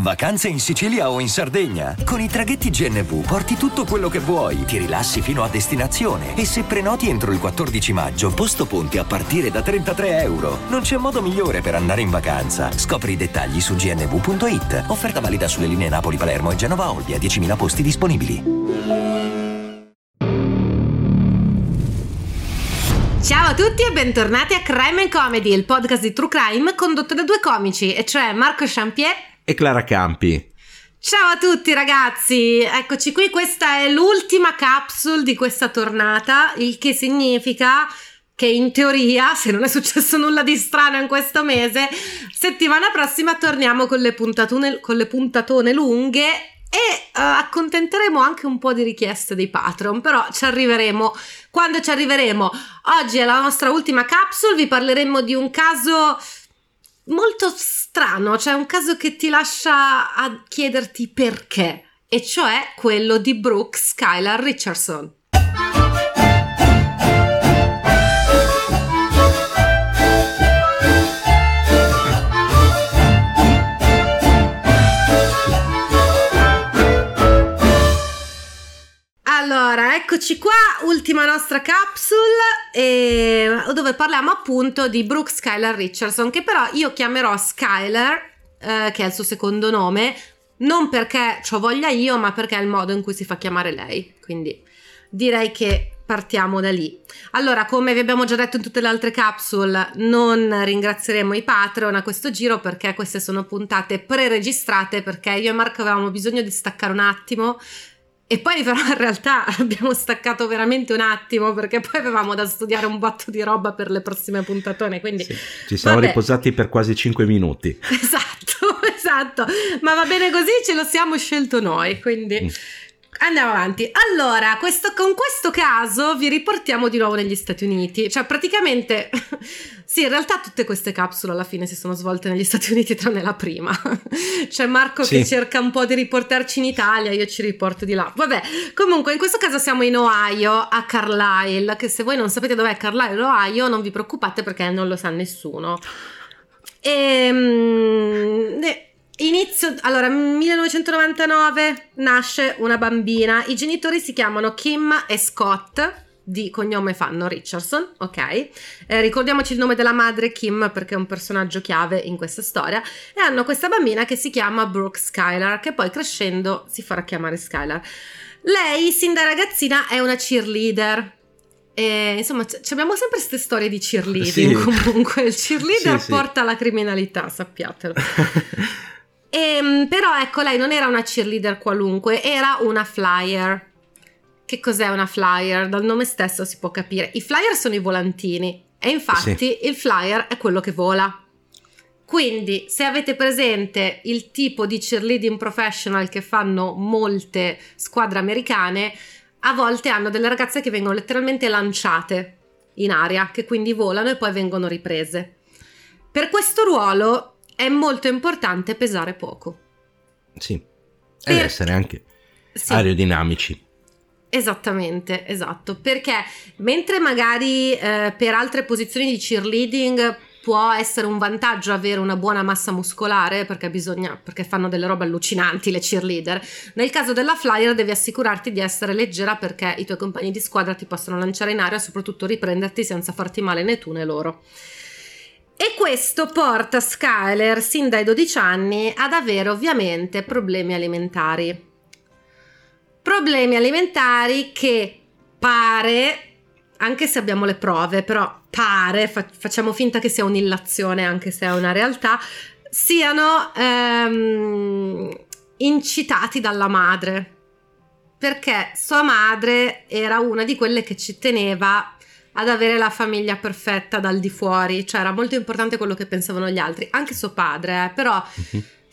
Vacanze in Sicilia o in Sardegna? Con i traghetti GNV porti tutto quello che vuoi, ti rilassi fino a destinazione e se prenoti entro il 14 maggio, posto ponti a partire da €33. Non c'è modo migliore per andare in vacanza. Scopri i dettagli su gnv.it. Offerta valida sulle linee Napoli-Palermo e Genova-Olbia, 10.000 posti disponibili. Ciao a tutti e bentornati a Crime and Comedy, il podcast di True Crime condotto da due comici, e cioè Marco Champier e Clara Campi. Ciao a tutti ragazzi, eccoci qui, questa è l'ultima capsule di questa tornata, il che significa che in teoria, se non è successo nulla di strano in questo mese, settimana prossima torniamo con le puntatone lunghe e accontenteremo anche un po' di richieste dei Patreon, però ci arriveremo quando ci arriveremo. Oggi è la nostra ultima capsule, vi parleremo di un caso molto strano, cioè un caso che ti lascia a chiederti perché, e cioè quello di Brooke Skylar Richardson. Allora, eccoci qua, ultima nostra capsule, dove parliamo appunto di Brooke Skylar Richardson, che però io chiamerò Skylar, che è il suo secondo nome, non perché ciò voglia io, ma perché è il modo in cui si fa chiamare lei, quindi direi che partiamo da lì. Allora, come vi abbiamo già detto in tutte le altre capsule, non ringrazieremo i Patreon a questo giro perché queste sono puntate pre-registrate, perché io e Marco avevamo bisogno di staccare un attimo. E poi però in realtà abbiamo staccato veramente un attimo, perché poi avevamo da studiare un botto di roba per le prossime puntatone, quindi sì, ci siamo riposati per quasi 5 minuti. Esatto, ma va bene così, ce lo siamo scelto noi, quindi andiamo avanti. Allora, con questo caso vi riportiamo di nuovo negli Stati Uniti, cioè praticamente sì, in realtà tutte queste capsule alla fine si sono svolte negli Stati Uniti tranne la prima, cioè Marco sì, che cerca un po' di riportarci in Italia, io ci riporto di là, vabbè. Comunque in questo caso siamo in Ohio, a Carlisle, che se voi non sapete dov'è Carlisle, Ohio, non vi preoccupate perché non lo sa nessuno. Allora, 1999 nasce una bambina, i genitori si chiamano Kim e Scott, di cognome fanno Richardson, ok? Ricordiamoci il nome della madre, Kim, perché è un personaggio chiave in questa storia, e hanno questa bambina che si chiama Brooke Skylar, che poi crescendo si farà chiamare Skylar. Lei, sin da ragazzina, è una cheerleader. Insomma, abbiamo sempre queste storie di cheerleading, sì. Comunque il cheerleader sì, porta alla criminalità, sappiatelo. Però ecco, lei non era una cheerleader qualunque, era una flyer. Che cos'è una flyer? Dal nome stesso si può capire. I flyer sono i volantini, e infatti il flyer è quello che vola. Quindi, se avete presente il tipo di cheerleading professional che fanno molte squadre americane, a volte hanno delle ragazze che vengono letteralmente lanciate in aria, che quindi volano e poi vengono riprese. Per questo ruolo è molto importante pesare poco. Sì, ed essere anche aerodinamici. Esattamente, esatto, perché mentre magari per altre posizioni di cheerleading può essere un vantaggio avere una buona massa muscolare, perché fanno delle robe allucinanti le cheerleader, nel caso della flyer devi assicurarti di essere leggera perché i tuoi compagni di squadra ti possono lanciare in aria e soprattutto riprenderti senza farti male né tu né loro. E questo porta Skylar sin dai 12 anni ad avere ovviamente problemi alimentari che pare, anche se abbiamo le prove, però pare, facciamo finta che sia un'illazione anche se è una realtà, siano incitati dalla madre, perché sua madre era una di quelle che ci teneva ad avere la famiglia perfetta dal di fuori, cioè era molto importante quello che pensavano gli altri, anche suo padre, però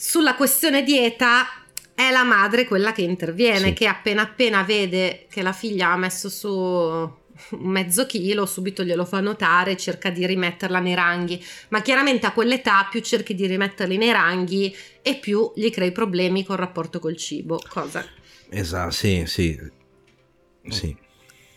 Sulla questione dieta è la madre quella che interviene, sì, che appena appena vede che la figlia ha messo su mezzo chilo subito glielo fa notare, cerca di rimetterla nei ranghi, ma chiaramente a quell'età più cerchi di rimetterli nei ranghi e più gli crei problemi col rapporto col cibo, cosa esatto, sì, sì, sì,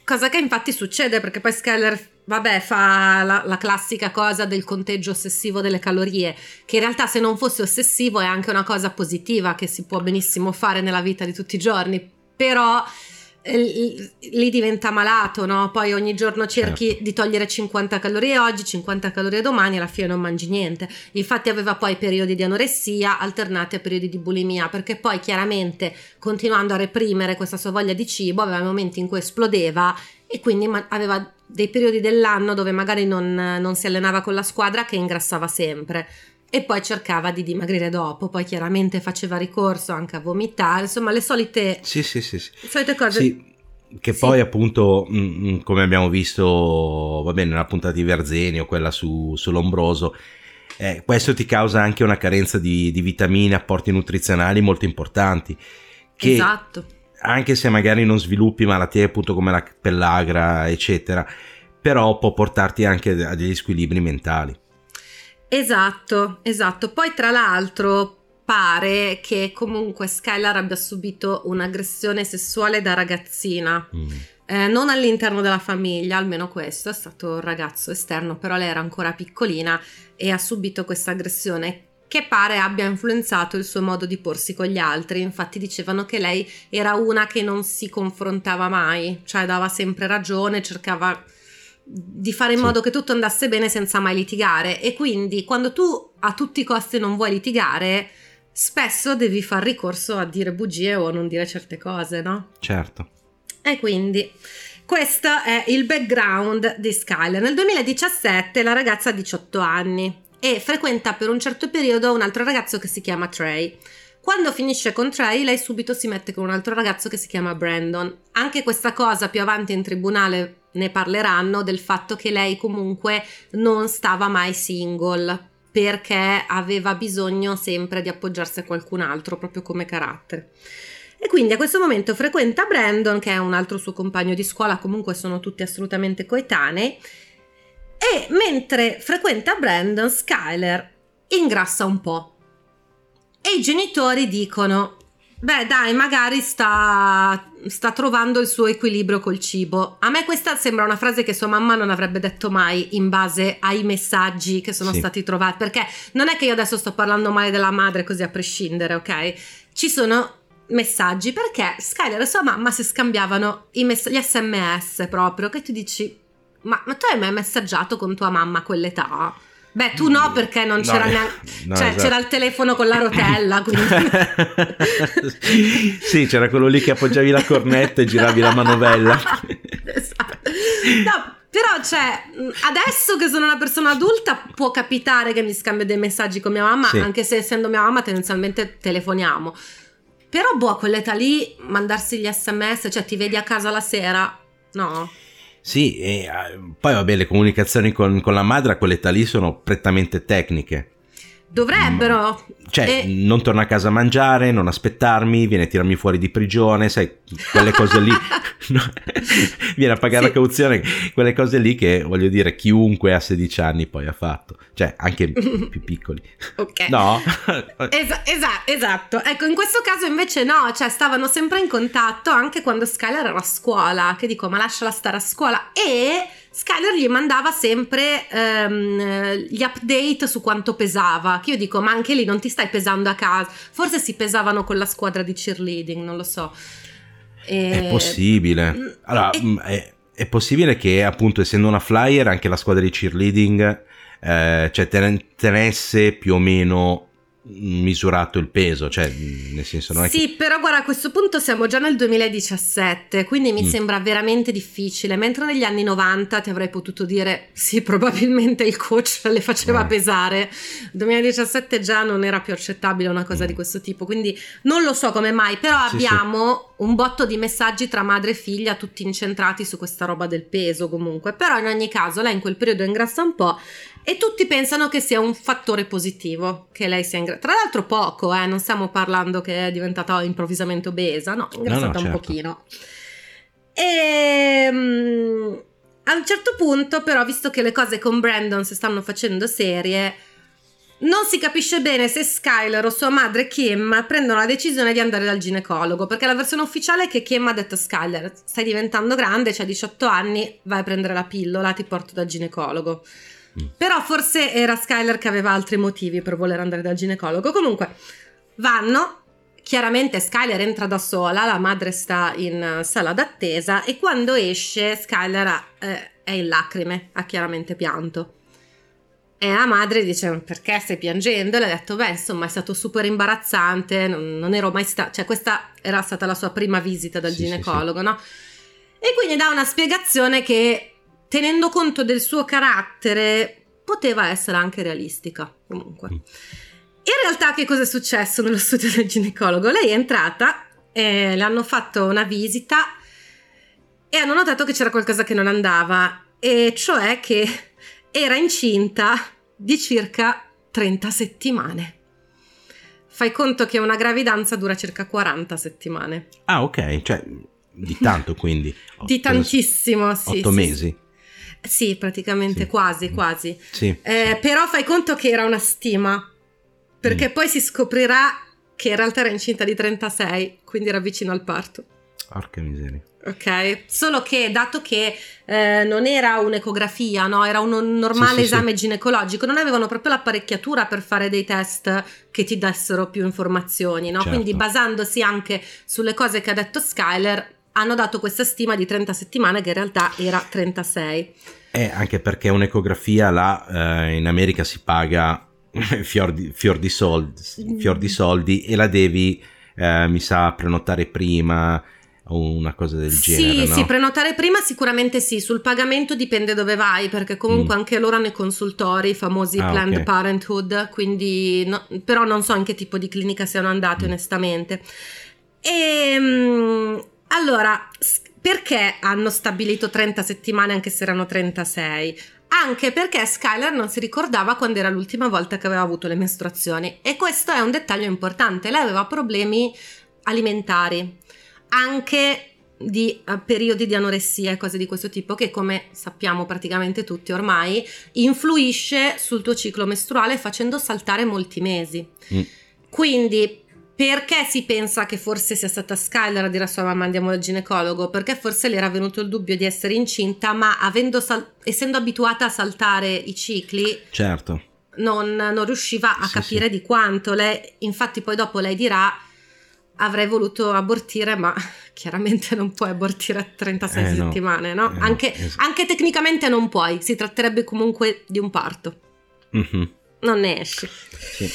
cosa che infatti succede, perché poi Skylar, vabbè, fa la classica cosa del conteggio ossessivo delle calorie, che in realtà, se non fosse ossessivo, è anche una cosa positiva che si può benissimo fare nella vita di tutti i giorni, però lì diventa malato, no? Poi ogni giorno cerchi, certo, di togliere 50 calorie oggi, 50 calorie domani, e alla fine non mangi niente. Infatti aveva poi periodi di anoressia alternati a periodi di bulimia, perché poi chiaramente, continuando a reprimere questa sua voglia di cibo, aveva momenti in cui esplodeva, e quindi aveva dei periodi dell'anno dove magari non si allenava con la squadra, che ingrassava sempre, e poi cercava di dimagrire dopo. Poi chiaramente faceva ricorso anche a vomitare, insomma le solite, sì, sì, sì, sì, solite cose, sì, che sì, poi appunto come abbiamo visto, va bene, nella puntata di Verzeni o quella sull'Ombroso, questo ti causa anche una carenza di vitamine, apporti nutrizionali molto importanti, che, esatto, anche se magari non sviluppi malattie appunto come la pellagra eccetera, però può portarti anche a degli squilibri mentali. Esatto, esatto. Poi tra l'altro pare che comunque Skylar abbia subito un'aggressione sessuale da ragazzina, non all'interno della famiglia, almeno questo, è stato un ragazzo esterno, però lei era ancora piccolina e ha subito questa aggressione, che pare abbia influenzato il suo modo di porsi con gli altri. Infatti dicevano che lei era una che non si confrontava mai, cioè dava sempre ragione, cercava di fare in modo che tutto andasse bene senza mai litigare, e quindi quando tu a tutti i costi non vuoi litigare, spesso devi far ricorso a dire bugie o a non dire certe cose, no? Certo. E quindi questo è il background di Skylar. Nel 2017 la ragazza ha 18 anni e frequenta per un certo periodo un altro ragazzo che si chiama Trey. Quando finisce con Trey, lei subito si mette con un altro ragazzo che si chiama Brandon. Anche questa cosa più avanti in tribunale ne parleranno, del fatto che lei comunque non stava mai single, perché aveva bisogno sempre di appoggiarsi a qualcun altro, proprio come carattere. E quindi a questo momento frequenta Brandon, che è un altro suo compagno di scuola, comunque sono tutti assolutamente coetanei, e mentre frequenta Brandon, Skylar ingrassa un po'. E i genitori dicono, beh dai, magari sta trovando il suo equilibrio col cibo. A me questa sembra una frase che sua mamma non avrebbe detto mai, in base ai messaggi che sono stati trovati, perché non è che io adesso sto parlando male della madre così a prescindere, ok? Ci sono messaggi, perché Skylar e sua mamma si scambiavano gli SMS proprio, che tu dici, ma tu hai mai messaggiato con tua mamma a quell'età? Beh, tu no, perché non c'era neanche, no, cioè esatto, c'era il telefono con la rotella, quindi sì, c'era quello lì che appoggiavi la cornetta e giravi la manovella. Esatto. No, però cioè, adesso che sono una persona adulta può capitare che mi scambio dei messaggi con mia mamma, sì, anche se essendo mia mamma tendenzialmente telefoniamo. Però boh, a quell'età lì mandarsi gli SMS, cioè ti vedi a casa la sera? No. Sì, e poi vabbè, le comunicazioni con la madre a quell'età lì sono prettamente tecniche. Dovrebbero. Cioè, non torno a casa a mangiare, non aspettarmi, viene a tirarmi fuori di prigione, sai, quelle cose lì, no, viene a pagare, sì, la cauzione, quelle cose lì che, voglio dire, chiunque a 16 anni poi ha fatto, cioè anche più piccoli. Ok. No? Esatto, ecco, in questo caso invece no, cioè stavano sempre in contatto anche quando Skylar era a scuola, che dico, ma lasciala stare a scuola, e Skylar gli mandava sempre gli update su quanto pesava, che io dico, ma anche lì non ti stai pesando a casa, forse si pesavano con la squadra di cheerleading, non lo so. È possibile. Allora, è possibile che appunto, essendo una flyer, anche la squadra di cheerleading cioè tenesse più o meno misurato il peso, cioè nel senso non è sì, che... però guarda, a questo punto siamo già nel 2017, quindi mi sembra veramente difficile, mentre negli anni 90 ti avrei potuto dire sì, probabilmente il coach le faceva pesare. 2017 già non era più accettabile una cosa di questo tipo, quindi non lo so come mai, però sì, abbiamo un botto di messaggi tra madre e figlia, tutti incentrati su questa roba del peso comunque. Però in ogni caso lei in quel periodo ingrassa un po' e tutti pensano che sia un fattore positivo che lei sia ingrassata, tra l'altro poco, non stiamo parlando che è diventata improvvisamente obesa, no, ingrassata no, certo. Un pochino. E a un certo punto però, visto che le cose con Brandon si stanno facendo serie, non si capisce bene se Skylar o sua madre Kim prendono la decisione di andare dal ginecologo, perché la versione ufficiale è che Kim ha detto a Skylar: stai diventando grande, c'hai 18 anni, vai a prendere la pillola, ti porto dal ginecologo. Però forse era Skylar che aveva altri motivi per voler andare dal ginecologo. Comunque vanno, chiaramente Skylar entra da sola, la madre sta in sala d'attesa, e quando esce Skylar è in lacrime, ha chiaramente pianto. E la madre dice: perché stai piangendo? E le ha detto: beh, insomma, è stato super imbarazzante, non ero mai stata, cioè questa era stata la sua prima visita dal ginecologo, sì. No? E quindi dà una spiegazione che, tenendo conto del suo carattere, poteva essere anche realistica, comunque. In realtà che cosa è successo nello studio del ginecologo? Lei è entrata, le hanno fatto una visita e hanno notato che c'era qualcosa che non andava, e cioè che era incinta di circa 30 settimane. Fai conto che una gravidanza dura circa 40 settimane. Ah, ok, cioè di tanto, quindi. Di tantissimo, sì. 8 mesi. Sì, praticamente, sì. quasi. Sì, sì. Però fai conto che era una stima, perché poi si scoprirà che in realtà era incinta di 36, quindi era vicino al parto. Porca miseria. Ok, solo che dato che non era un'ecografia, no? Era un normale esame ginecologico, non avevano proprio l'apparecchiatura per fare dei test che ti dessero più informazioni, no? Certo. Quindi basandosi anche sulle cose che ha detto Skylar, hanno dato questa stima di 30 settimane che in realtà era 36. Anche perché un'ecografia là in America si paga fior di soldi e la devi, mi sa, prenotare prima o una cosa del genere, no? Sì, prenotare prima sicuramente sì, sul pagamento dipende dove vai, perché comunque anche loro hanno i consultori, i famosi Planned Parenthood, quindi no, però non so in che tipo di clinica siano andate onestamente. Allora, perché hanno stabilito 30 settimane anche se erano 36? Anche perché Skylar non si ricordava quando era l'ultima volta che aveva avuto le mestruazioni, e questo è un dettaglio importante. Lei aveva problemi alimentari, anche di periodi di anoressia e cose di questo tipo, che come sappiamo praticamente tutti ormai influisce sul tuo ciclo mestruale facendo saltare molti mesi. Quindi perché si pensa che forse sia stata Skylar a dire a sua mamma andiamo al ginecologo? Perché forse le era venuto il dubbio di essere incinta, ma essendo abituata a saltare i cicli, certo, non riusciva a capire di quanto. Lei, infatti poi dopo lei dirà: avrei voluto abortire, ma chiaramente non puoi abortire a 36 settimane, no? Anche tecnicamente non puoi, si tratterebbe comunque di un parto. Non ne esci. Sì.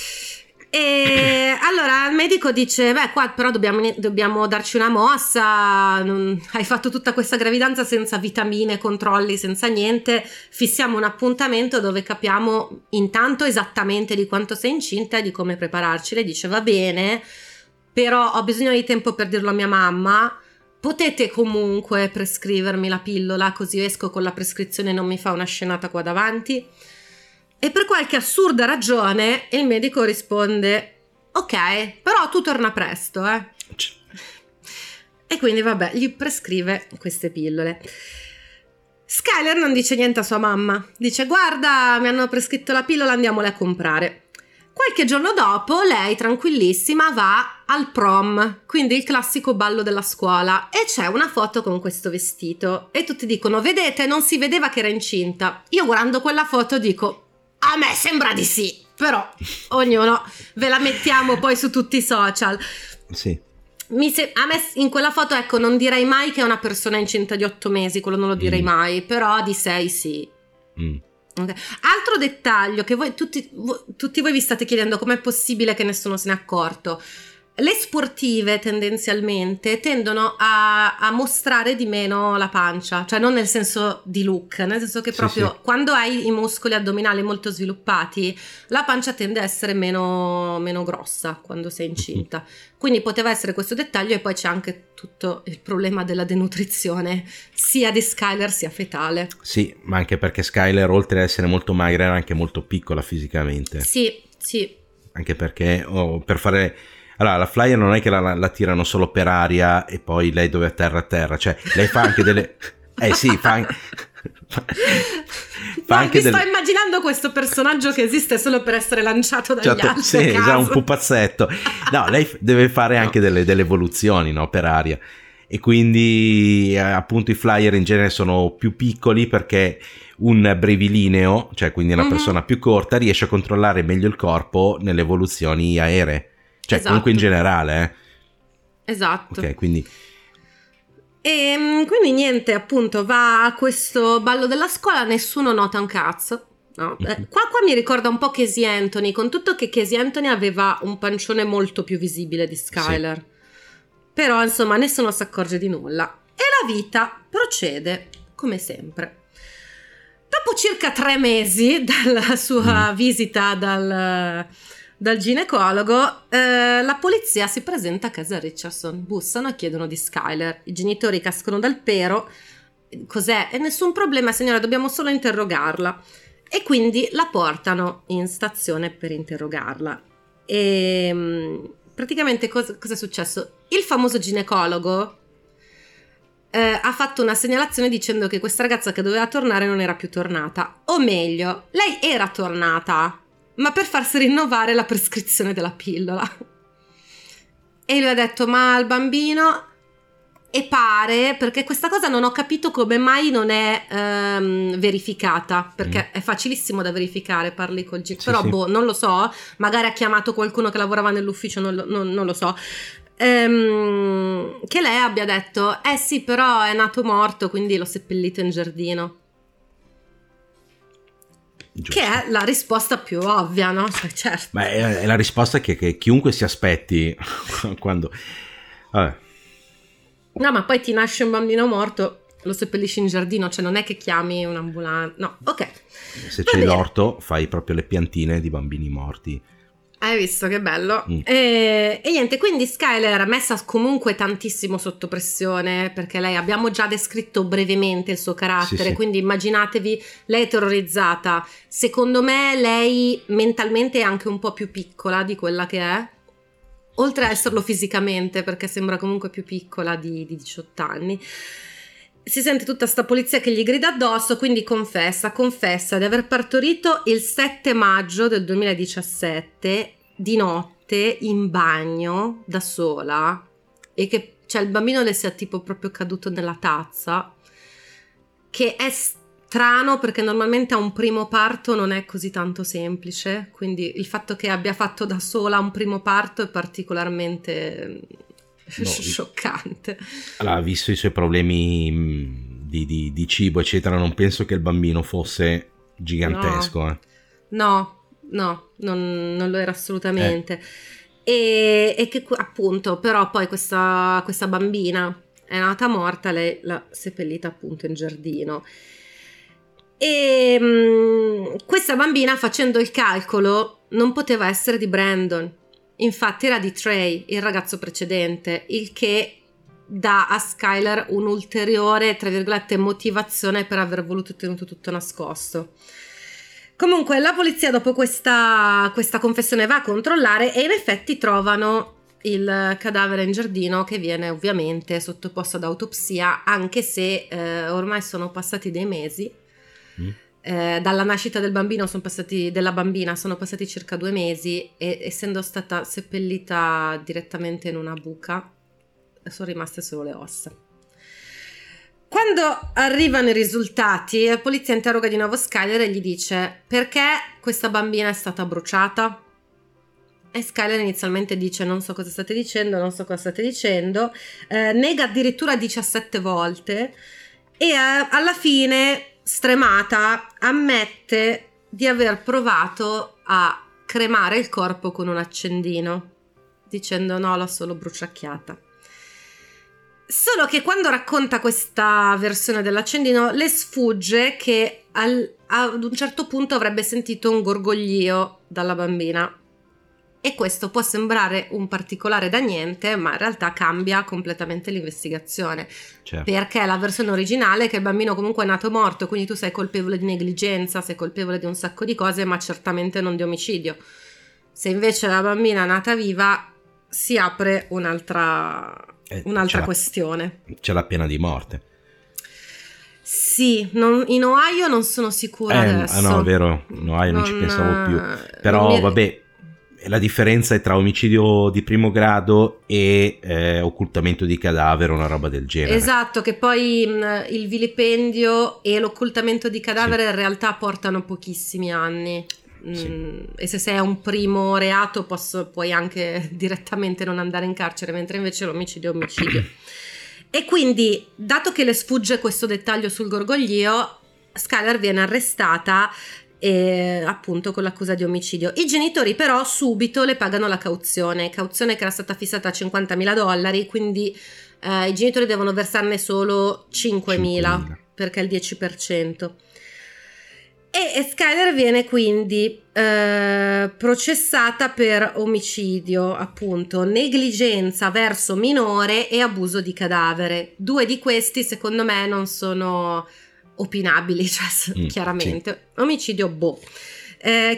E allora il medico dice: beh, qua però dobbiamo darci una mossa, hai fatto tutta questa gravidanza senza vitamine, controlli, senza niente, fissiamo un appuntamento dove capiamo intanto esattamente di quanto sei incinta e di come prepararci. Lei dice: va bene, però ho bisogno di tempo per dirlo a mia mamma, potete comunque prescrivermi la pillola così esco con la prescrizione e non mi fa una scenata qua davanti? E per qualche assurda ragione il medico risponde: ok, però tu torna presto, eh. E quindi vabbè, gli prescrive queste pillole. Skylar non dice niente a sua mamma, dice: guarda, mi hanno prescritto la pillola, andiamole a comprare. Qualche giorno dopo lei, tranquillissima, va al prom, quindi il classico ballo della scuola, e c'è una foto con questo vestito e tutti dicono: vedete, non si vedeva che era incinta. Io guardando quella foto dico: a me sembra di sì, però ognuno, ve la mettiamo poi su tutti i social. Sì. A me in quella foto, ecco, non direi mai che è una persona incinta di 8 mesi, quello non lo direi mai, però di 6 sì. Okay. Altro dettaglio che voi tutti voi vi state chiedendo: com'è possibile che nessuno se ne è accorto? le sportive tendenzialmente tendono a mostrare di meno la pancia, cioè non nel senso di look, nel senso che proprio quando hai i muscoli addominali molto sviluppati la pancia tende a essere meno grossa quando sei incinta, quindi poteva essere questo dettaglio. E poi c'è anche tutto il problema della denutrizione sia di Skylar sia fetale. Sì, ma anche perché Skylar, oltre ad essere molto magra, era anche molto piccola fisicamente. Sì. Anche perché per fare... Allora, la flyer non è che la tirano solo per aria e poi lei dove a terra, cioè lei fa anche delle... sto immaginando questo personaggio che esiste solo per essere lanciato dagli altri. Sì, esatto, un pupazzetto. No, lei deve fare anche delle evoluzioni, no, per aria. E quindi appunto i flyer in genere sono più piccoli perché un brevilineo, cioè quindi una persona più corta, riesce a controllare meglio il corpo nelle evoluzioni aeree. Cioè, esatto, comunque in generale. Esatto. Ok, quindi... E quindi niente, appunto, va a questo ballo della scuola, nessuno nota un cazzo. No. Qua mi ricorda un po' Casey Anthony, con tutto che Casey Anthony aveva un pancione molto più visibile di Skylar. Sì. Però, insomma, nessuno si accorge di nulla. E la vita procede, come sempre. Dopo circa 3 mesi dalla sua visita dal ginecologo, la polizia si presenta a casa Richardson, bussano e chiedono di Skylar. I genitori cascano dal pero. Cos'è? E nessun problema, signora, dobbiamo solo interrogarla. E quindi la portano in stazione per interrogarla. E praticamente cosa è successo? Il famoso ginecologo ha fatto una segnalazione dicendo che questa ragazza che doveva tornare non era più tornata. O meglio, lei era tornata, ma per farsi rinnovare la prescrizione della pillola. E lui ha detto, ma il bambino... E pare, perché questa cosa non ho capito come mai non è verificata, perché è facilissimo da verificare, parli col però boh, non lo so, magari ha chiamato qualcuno che lavorava nell'ufficio, non lo so, che lei abbia detto, sì, però è nato morto, quindi l'ho seppellito in giardino. Giusto. Che è la risposta più ovvia, no? Cioè, certo. Ma è la risposta che chiunque si aspetti quando... Vabbè. No, ma poi ti nasce un bambino morto, lo seppellisci in giardino, cioè non è che chiami un'ambulanza, no, ok. Se c'è l'orto fai proprio le piantine di bambini morti. Hai visto che bello? E niente, quindi Skylar è messa comunque tantissimo sotto pressione, perché lei, abbiamo già descritto brevemente il suo carattere, quindi immaginatevi, lei è terrorizzata. Secondo me lei mentalmente è anche un po' più piccola di quella che è, oltre a esserlo fisicamente, perché sembra comunque più piccola di 18 anni. Si sente tutta sta polizia che gli grida addosso, quindi confessa di aver partorito il 7 maggio del 2017 di notte in bagno da sola, e che cioè il bambino le sia tipo proprio caduto nella tazza, che è strano perché normalmente a un primo parto non è così tanto semplice, quindi il fatto che abbia fatto da sola un primo parto è particolarmente... scioccante. Allora, visto i suoi problemi di cibo eccetera, non penso che il bambino fosse gigantesco. No, non lo era assolutamente. E che appunto, però poi questa bambina è nata morta, lei l'ha seppellita appunto in giardino. E questa bambina, facendo il calcolo, non poteva essere di Brandon. Infatti era di Trey, il ragazzo precedente, il che dà a Skylar un'ulteriore, tra virgolette, motivazione per aver voluto tenuto tutto nascosto. Comunque la polizia dopo questa confessione va a controllare e in effetti trovano il cadavere in giardino, che viene ovviamente sottoposto ad autopsia, anche se ormai sono passati dei mesi. Dalla nascita del bambino sono passati circa 2 mesi, e essendo stata seppellita direttamente in una buca sono rimaste solo le ossa. Quando arrivano i risultati, la polizia interroga di nuovo Skylar e gli dice perché questa bambina è stata bruciata, e Skylar inizialmente dice non so cosa state dicendo, nega addirittura 17 volte e alla fine, stremata, ammette di aver provato a cremare il corpo con un accendino, dicendo no, l'ho solo bruciacchiata. Solo che quando racconta questa versione dell'accendino le sfugge che ad un certo punto avrebbe sentito un gorgoglio dalla bambina, e questo può sembrare un particolare da niente, ma in realtà cambia completamente l'investigazione, certo. Perché la versione originale è che il bambino comunque è nato morto, quindi tu sei colpevole di negligenza, sei colpevole di un sacco di cose, ma certamente non di omicidio. Se invece la bambina è nata viva si apre un'altra questione. C'è la pena di morte. Sì, in Ohio non sono sicura adesso. No, vero, in Ohio non ci pensavo più. Però vabbè, la differenza è tra omicidio di primo grado e occultamento di cadavere, una roba del genere. Esatto, che poi il vilipendio e l'occultamento di cadavere sì. In realtà portano pochissimi anni. Sì. E se sei un primo reato puoi anche direttamente non andare in carcere, mentre invece l'omicidio è omicidio. E quindi, dato che le sfugge questo dettaglio sul gorgoglio, Skylar viene arrestata appunto con l'accusa di omicidio. I genitori però subito le pagano la cauzione che era stata fissata a $50,000, quindi i genitori devono versarne solo 5.000 perché è il 10%. E Skylar viene quindi processata per omicidio, appunto, negligenza verso minore e abuso di cadavere. Due di questi secondo me non sono opinabili, cioè chiaramente sì. Omicidio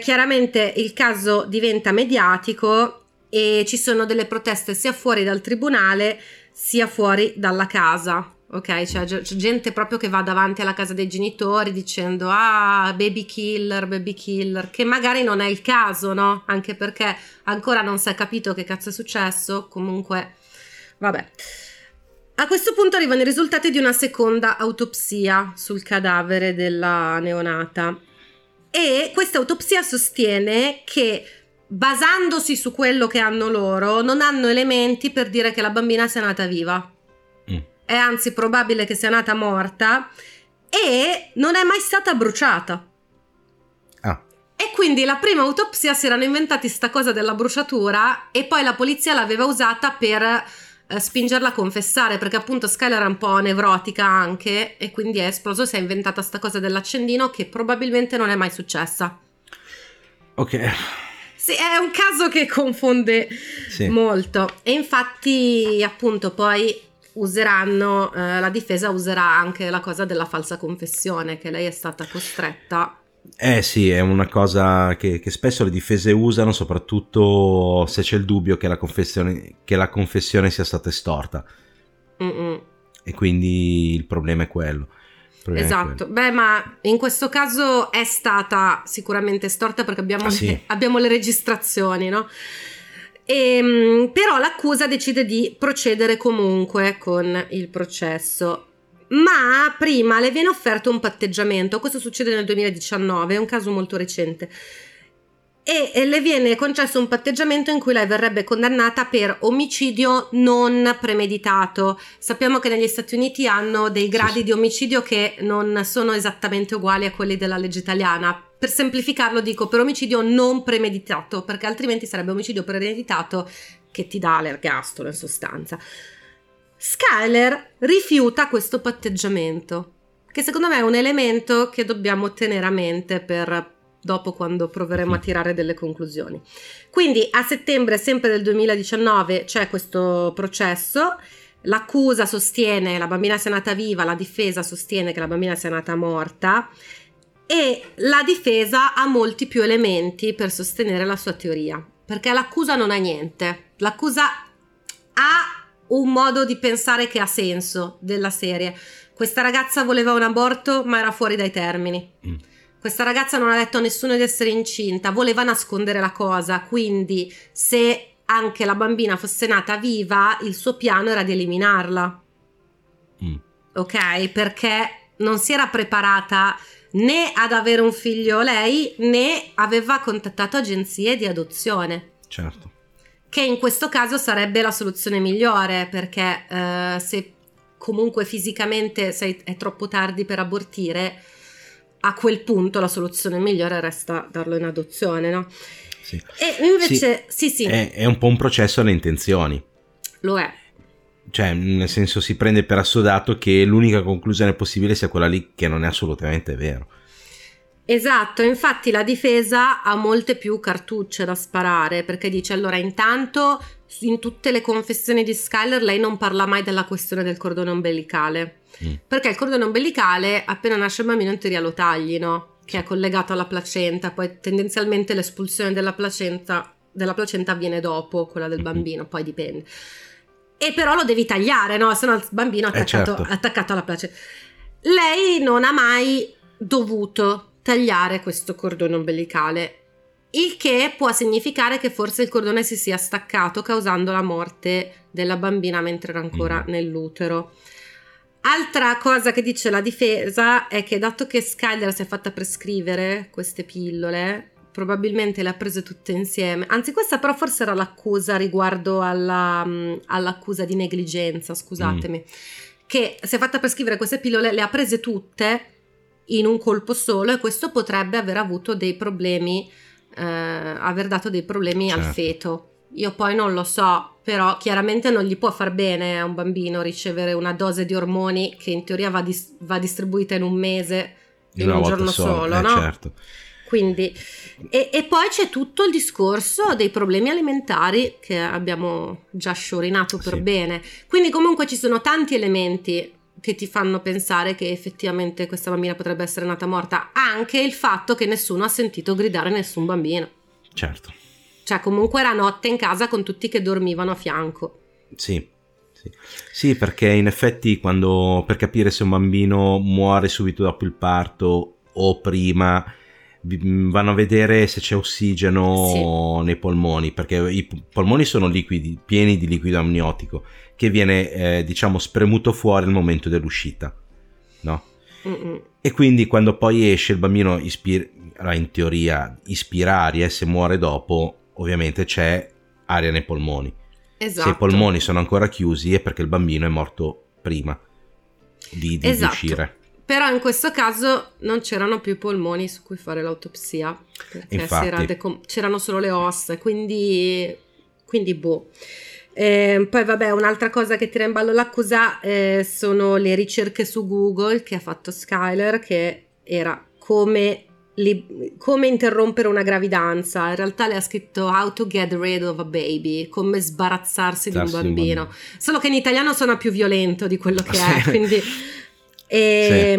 chiaramente il caso diventa mediatico e ci sono delle proteste sia fuori dal tribunale sia fuori dalla casa. Ok, cioè c'è gente proprio che va davanti alla casa dei genitori dicendo baby killer, che magari non è il caso, no? Anche perché ancora non si è capito che cazzo è successo, comunque vabbè. A questo punto arrivano i risultati di una seconda autopsia sul cadavere della neonata e questa autopsia sostiene che, basandosi su quello che hanno loro, non hanno elementi per dire che la bambina sia nata viva. È anzi probabile che sia nata morta e non è mai stata bruciata. E quindi la prima autopsia si erano inventati sta cosa della bruciatura e poi la polizia l'aveva usata per spingerla a confessare, perché appunto Skylar era un po' nevrotica anche e quindi è esploso, si è inventata sta cosa dell'accendino che probabilmente non è mai successa. Ok. Sì, è un caso che confonde molto e infatti appunto poi la difesa userà anche la cosa della falsa confessione, che lei è stata costretta. Sì, è una cosa che spesso le difese usano, soprattutto se c'è il dubbio che la confessione sia stata estorta. E quindi il problema è quello. Esatto, beh, ma in questo caso è stata sicuramente estorta perché abbiamo le registrazioni, no? Però l'accusa decide di procedere comunque con il processo, ma prima le viene offerto un patteggiamento. Questo succede nel 2019, è un caso molto recente, e le viene concesso un patteggiamento in cui lei verrebbe condannata per omicidio non premeditato. Sappiamo che negli Stati Uniti hanno dei gradi di omicidio che non sono esattamente uguali a quelli della legge italiana. Per semplificarlo dico per omicidio non premeditato, perché altrimenti sarebbe omicidio premeditato che ti dà l'ergastolo in sostanza. Skylar rifiuta questo patteggiamento, che secondo me è un elemento che dobbiamo tenere a mente per dopo, quando proveremo a tirare delle conclusioni. Quindi a settembre sempre del 2019 c'è questo processo. L'accusa sostiene la bambina sia nata viva, la difesa sostiene che la bambina sia nata morta. E la difesa ha molti più elementi per sostenere la sua teoria, perché l'accusa non ha niente. L'accusa ha un modo di pensare che ha senso, della serie: questa ragazza voleva un aborto ma era fuori dai termini, questa ragazza non ha detto a nessuno di essere incinta, voleva nascondere la cosa, quindi se anche la bambina fosse nata viva il suo piano era di eliminarla, ok? Perché non si era preparata né ad avere un figlio lei, né aveva contattato agenzie di adozione. Certo. Che in questo caso sarebbe la soluzione migliore, perché se comunque fisicamente è troppo tardi per abortire, a quel punto la soluzione migliore resta darlo in adozione, no? sì. E invece sì. È un po' un processo alle intenzioni. Lo è. Cioè, nel senso, si prende per assodato che l'unica conclusione possibile sia quella lì, che non è assolutamente vero. Esatto, infatti la difesa ha molte più cartucce da sparare, perché dice: allora, intanto in tutte le confessioni di Skylar lei non parla mai della questione del cordone ombelicale, perché il cordone ombelicale, appena nasce il bambino, in teoria lo tagli, no? Che è collegato alla placenta, poi tendenzialmente l'espulsione della placenta avviene dopo quella del bambino, poi dipende. E però lo devi tagliare, no? Sennò il bambino è attaccato alla placenta. Lei non ha mai dovuto tagliare questo cordone ombelicale, il che può significare che forse il cordone si sia staccato, causando la morte della bambina mentre era ancora nell'utero. Altra cosa che dice la difesa è che, dato che Skylar si è fatta prescrivere queste pillole, probabilmente le ha prese tutte insieme. Anzi, questa però forse era l'accusa riguardo all'accusa di negligenza, scusatemi, che si è fatta prescrivere queste pillole, le ha prese tutte in un colpo solo, e questo potrebbe aver avuto dei problemi, aver dato dei problemi, certo, al feto. Io poi non lo so, però chiaramente non gli può far bene a un bambino ricevere una dose di ormoni che in teoria va distribuita in un mese, in un giorno solo, no? Certo. Quindi, e poi c'è tutto il discorso dei problemi alimentari che abbiamo già sciorinato per bene. Quindi comunque ci sono tanti elementi che ti fanno pensare che effettivamente questa bambina potrebbe essere nata morta. Anche il fatto che nessuno ha sentito gridare nessun bambino. Certo. Cioè, comunque era notte in casa con tutti che dormivano a fianco. Sì. Sì, perché in effetti per capire se un bambino muore subito dopo il parto o prima, vanno a vedere se c'è ossigeno nei polmoni, perché i polmoni sono liquidi, pieni di liquido amniotico, che viene diciamo spremuto fuori al momento dell'uscita, no? E quindi quando poi esce il bambino in teoria ispira aria, e se muore dopo ovviamente c'è aria nei polmoni. Esatto. Se i polmoni sono ancora chiusi è perché il bambino è morto prima di esatto, uscire. Però in questo caso non c'erano più i polmoni su cui fare l'autopsia, perché infatti, c'erano solo le ossa, quindi boh. Poi vabbè, un'altra cosa che tira in ballo l'accusa sono le ricerche su Google che ha fatto Skylar, che era come interrompere una gravidanza. In realtà le ha scritto How to get rid of a baby, come sbarazzarsi di un bambino, solo che in italiano suona più violento di quello che è, quindi... E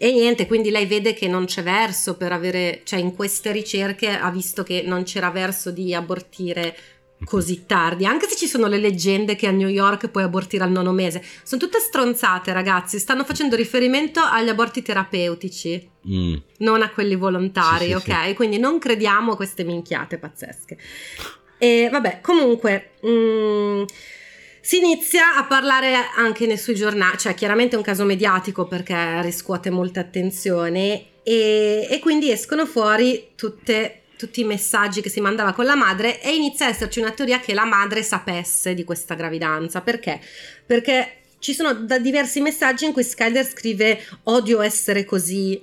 niente, quindi lei vede che non c'è verso per avere, cioè in queste ricerche ha visto che non c'era verso di abortire così tardi, anche se ci sono le leggende che a New York puoi abortire al 9° mese. Sono tutte stronzate, ragazzi, stanno facendo riferimento agli aborti terapeutici, non a quelli volontari, sì. Quindi non crediamo a queste minchiate pazzesche. E vabbè, comunque... Si inizia a parlare anche sui giornali, cioè chiaramente è un caso mediatico perché riscuote molta attenzione, e quindi escono fuori tutti i messaggi che si mandava con la madre, e inizia a esserci una teoria che la madre sapesse di questa gravidanza. Perché? Perché ci sono diversi messaggi in cui Skylar scrive "odio essere così",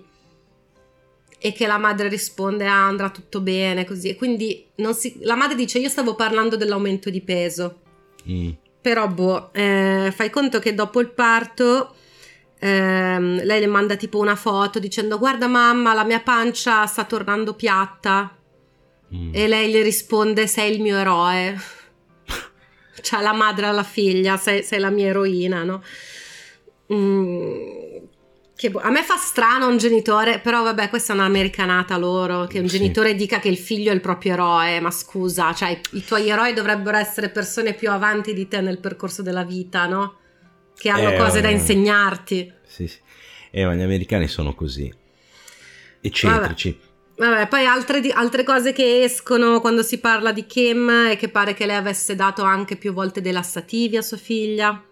e che la madre risponde andrà tutto bene così, e quindi la madre dice: io stavo parlando dell'aumento di peso. Però boh, fai conto che dopo il parto lei le manda tipo una foto dicendo: guarda mamma, la mia pancia sta tornando piatta, e lei le risponde: sei il mio eroe. Cioè, la madre alla figlia: sei la mia eroina, no? Che a me fa strano un genitore, però vabbè, questa è un'americanata loro, che un genitore dica che il figlio è il proprio eroe. Ma scusa, cioè i tuoi eroi dovrebbero essere persone più avanti di te nel percorso della vita, no? Che hanno cose da insegnarti. Sì. Ma gli americani sono così, eccentrici. Vabbè, poi altre cose che escono quando si parla di Kim è che pare che lei avesse dato anche più volte dei lassativi a sua figlia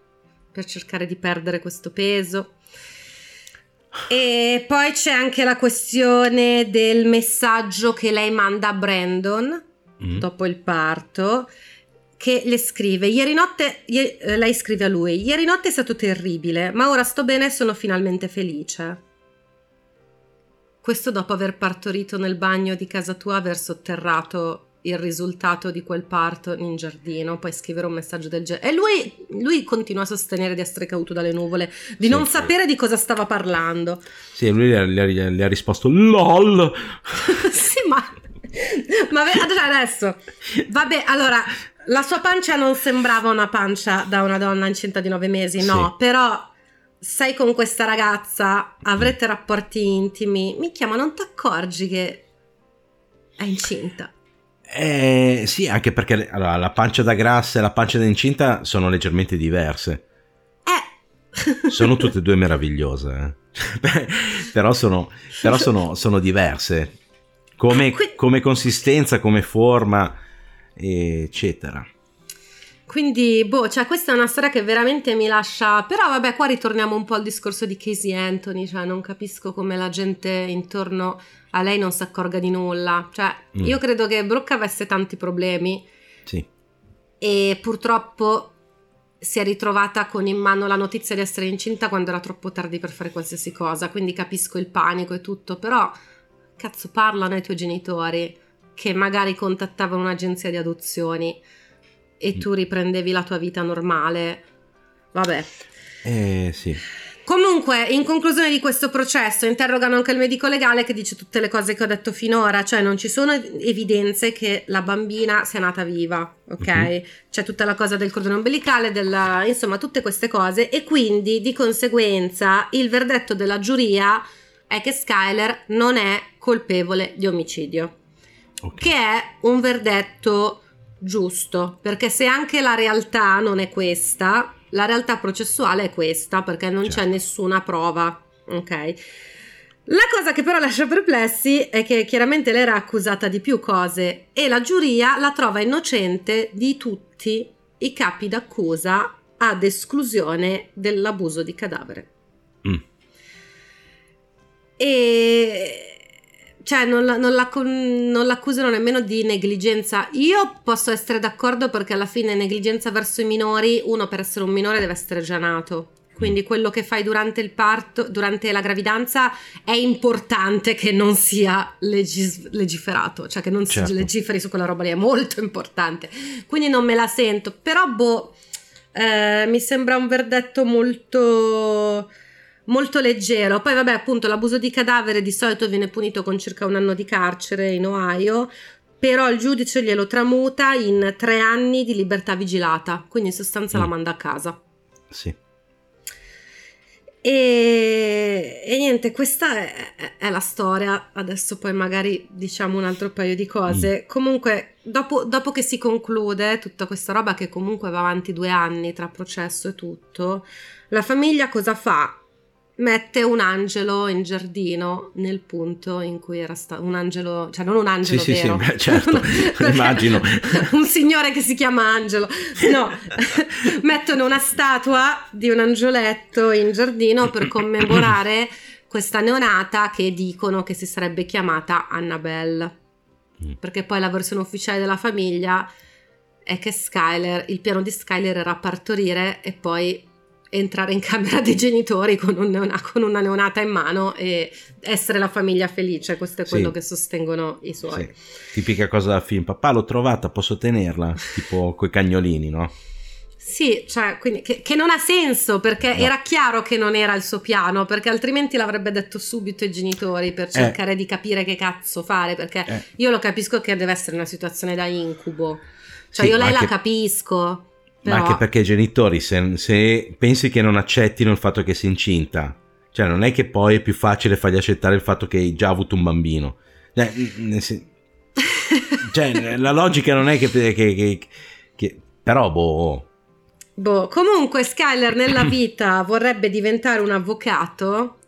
per cercare di perdere questo peso. E poi c'è anche la questione del messaggio che lei manda a Brandon dopo il parto, che le scrive: lei scrive a lui: ieri notte è stato terribile, ma ora sto bene e sono finalmente felice. Questo dopo aver partorito nel bagno di casa tua, aver sotterrato il risultato di quel parto in giardino, puoi scrivere un messaggio del genere. E lui continua a sostenere di essere cauto dalle nuvole, di non sapere di cosa stava parlando. Sì, lui le ha risposto LOL. Sì, ma adesso, vabbè, allora, la sua pancia non sembrava una pancia da una donna incinta di 9 mesi, no, sì. Però sei con questa ragazza, avrete rapporti intimi, minchia, ma non ti accorgi che è incinta? Sì, anche perché allora, la pancia da grassa e la pancia da incinta sono leggermente diverse. Sono tutte e due meravigliose, eh? però sono diverse come consistenza, come forma, eccetera. Quindi, cioè, questa è una storia che veramente mi lascia... Però vabbè, qua ritorniamo un po' al discorso di Casey Anthony, cioè non capisco come la gente intorno a lei non si accorga di nulla. Cioè, io credo che Brooke avesse tanti problemi. Sì. E purtroppo si è ritrovata con in mano la notizia di essere incinta quando era troppo tardi per fare qualsiasi cosa, quindi capisco il panico e tutto, però cazzo, parlano ai tuoi genitori che magari contattavano un'agenzia di adozioni. E tu riprendevi la tua vita normale. Vabbè, sì. Comunque, in conclusione di questo processo, interrogano anche il medico legale che dice tutte le cose che ho detto finora, cioè non ci sono evidenze che la bambina sia nata viva, ok? Uh-huh. C'è tutta la cosa del cordone ombelicale, insomma tutte queste cose, e quindi di conseguenza il verdetto della giuria è che Skylar non è colpevole di omicidio, okay. Che è un verdetto giusto, perché se anche la realtà non è questa, la realtà processuale è questa, perché non c'è nessuna prova, ok? La cosa che però lascia perplessi è che chiaramente lei era accusata di più cose e la giuria la trova innocente di tutti i capi d'accusa, ad esclusione dell'abuso di cadavere. E... cioè non l'accusano nemmeno di negligenza. Io posso essere d'accordo, perché alla fine negligenza verso i minori, uno per essere un minore deve essere già nato, quindi quello che fai durante il parto, durante la gravidanza, è importante che non sia legiferato, cioè che non si legiferi su quella roba lì, è molto importante, quindi non me la sento, però mi sembra un verdetto molto leggero. Poi vabbè, appunto, l'abuso di cadavere di solito viene punito con circa 1 anno di carcere in Ohio, però il giudice glielo tramuta in 3 anni di libertà vigilata, quindi in sostanza la manda a casa. Sì. E niente, questa è la storia. Adesso poi magari diciamo un altro paio di cose. Comunque dopo che si conclude tutta questa roba, che comunque va avanti 2 anni tra processo e tutto, la famiglia cosa fa? Mette un angelo in giardino nel punto in cui era stato un angelo, cioè non un angelo vero. Sì, certo, immagino. Un signore che si chiama Angelo. No, mettono una statua di un angioletto in giardino per commemorare questa neonata che dicono che si sarebbe chiamata Annabelle. Perché poi la versione ufficiale della famiglia è che il piano di Skylar era partorire e poi entrare in camera dei genitori con una neonata in mano e essere la famiglia felice. Questo è quello che sostengono i suoi. Sì. Tipica cosa da film: papà, l'ho trovata, posso tenerla? Tipo coi cagnolini, no? Sì, cioè, quindi, che non ha senso, perché era chiaro che non era il suo piano, perché altrimenti l'avrebbe detto subito ai genitori per cercare di capire che cazzo fare, perché io lo capisco che deve essere una situazione da incubo, cioè io lei la capisco. Ma anche perché i genitori, se pensi che non accettino il fatto che sei incinta, cioè non è che poi è più facile fargli accettare il fatto che hai già avuto un bambino, cioè la logica non è che però comunque Skylar nella vita vorrebbe diventare un avvocato,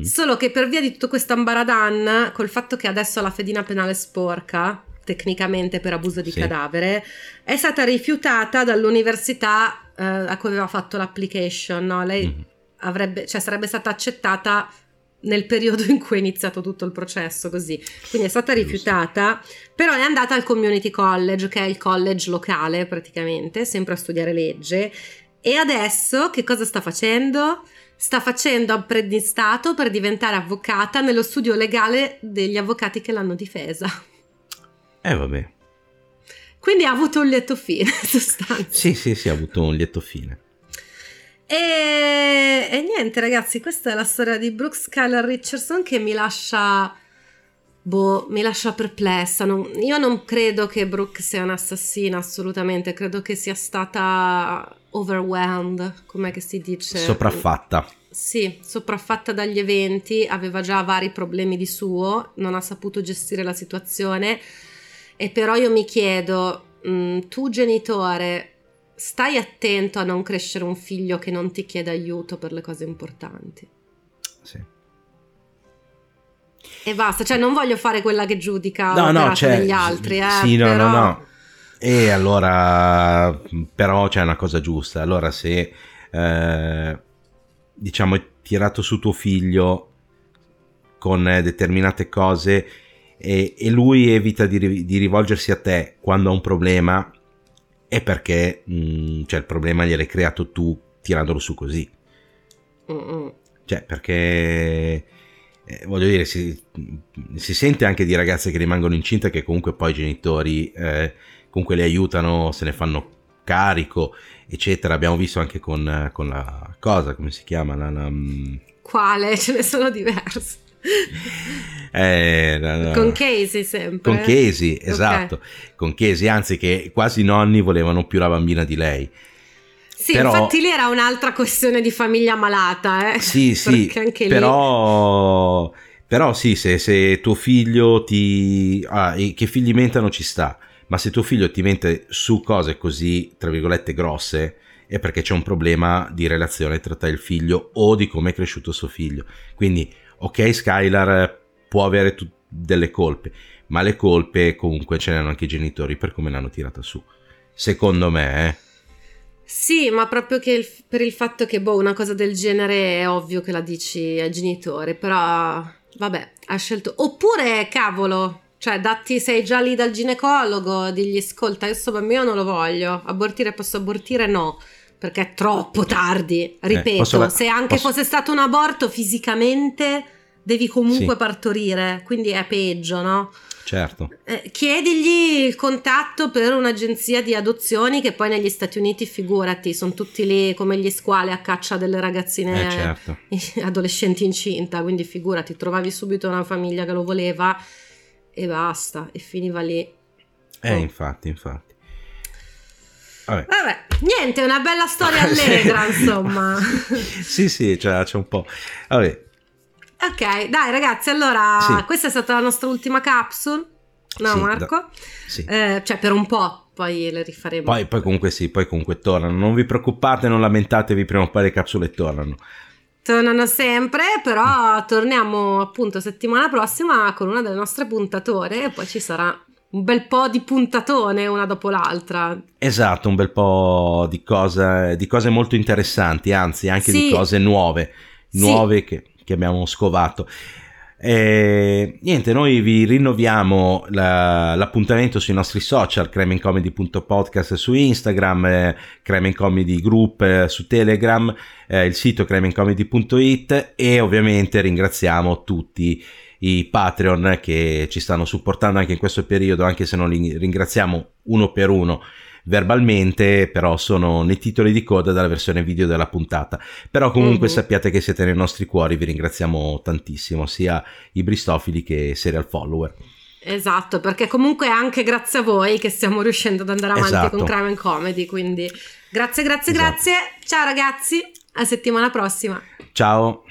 solo che per via di tutto questo ambaradan, col fatto che adesso ha la fedina penale sporca tecnicamente per abuso di cadavere, è stata rifiutata dall'università a cui aveva fatto l'application, no? Lei sarebbe stata accettata nel periodo in cui è iniziato tutto il processo, così, quindi è stata rifiutata, però è andata al community college, che è il college locale praticamente, sempre a studiare legge. E adesso che cosa sta facendo? Sta facendo apprendistato per diventare avvocata nello studio legale degli avvocati che l'hanno difesa. Vabbè, Quindi ha avuto un lieto fine, in sostanza. Sì, ha avuto un lieto fine. E niente, ragazzi, questa è la storia di Brooke Skylar Richardson che mi lascia perplessa. Io non credo che Brooke sia un'assassina, assolutamente. Credo che sia stata overwhelmed, com'è che si dice? Sopraffatta. Sì, sopraffatta dagli eventi, aveva già vari problemi di suo, non ha saputo gestire la situazione. E però io mi chiedo, tu genitore, stai attento a non crescere un figlio che non ti chiede aiuto per le cose importanti. Sì. E basta, cioè non voglio fare quella che giudica l'operato degli altri. Sì, no, però... no. E allora, però c'è una cosa giusta. Allora se, diciamo, è tirato su tuo figlio con determinate cose e lui evita di rivolgersi a te quando ha un problema... è perché il problema gliel'hai creato tu tirandolo su così. Cioè perché voglio dire si sente anche di ragazze che rimangono incinte che comunque poi i genitori comunque le aiutano, se ne fanno carico eccetera. Abbiamo visto anche con la cosa, come si chiama, quale ce ne sono diverse. Con Casey sempre. Con Casey, esatto. Okay. Con Casey, anzi che quasi i nonni volevano più la bambina di lei. Sì, però, infatti lì era un'altra questione di famiglia malata, eh? Sì, sì, anche però, lì... però sì, se tuo figlio ti... che figli mentano ci sta, ma se tuo figlio ti mente su cose così, tra virgolette, grosse... è perché c'è un problema di relazione tra te e il figlio o di come è cresciuto suo figlio. Quindi ok, Skylar può avere delle colpe, ma le colpe comunque ce ne hanno anche i genitori per come l'hanno tirata su, secondo me, eh. Sì, ma proprio che per il fatto che una cosa del genere è ovvio che la dici al genitore, però vabbè, ha scelto. Oppure cavolo, cioè sei già lì dal ginecologo, digli ascolta, io sto bambino non lo voglio, abortire posso, abortire no, perché è troppo tardi, ripeto, fosse stato un aborto fisicamente devi comunque partorire, quindi è peggio, no? Certo. Chiedigli il contatto per un'agenzia di adozioni che poi negli Stati Uniti, figurati, sono tutti lì come gli squali a caccia delle ragazzine adolescenti incinta, quindi figurati, trovavi subito una famiglia che lo voleva e basta, e finiva lì. Infatti. Vabbè, niente, è una bella storia allegra, insomma. sì, c'è un po'. Vabbè. Ok, dai ragazzi, allora, questa è stata la nostra ultima capsule, no Marco? Sì. Cioè per un po', poi le rifaremo. Poi comunque tornano, non vi preoccupate, non lamentatevi, prima o poi le capsule tornano. Tornano sempre, però torniamo appunto settimana prossima con una delle nostre puntatore e poi ci sarà un bel po' di puntatone una dopo l'altra. Esatto, un bel po' di cose molto interessanti, anzi anche di cose nuove che abbiamo scovato. E niente, noi vi rinnoviamo l'appuntamento sui nostri social, crimeandcomedy.podcast su Instagram, Crime and Comedy Group su Telegram, il sito crimeandcomedy.it, e ovviamente ringraziamo tutti i Patreon che ci stanno supportando anche in questo periodo, anche se non li ringraziamo uno per uno verbalmente, però sono nei titoli di coda della versione video della puntata. Però comunque sappiate che siete nei nostri cuori, vi ringraziamo tantissimo, sia i bristofili che serial follower. Esatto, perché comunque è anche grazie a voi che stiamo riuscendo ad andare avanti con Crime and Comedy, quindi grazie. Ciao ragazzi, a settimana prossima. Ciao.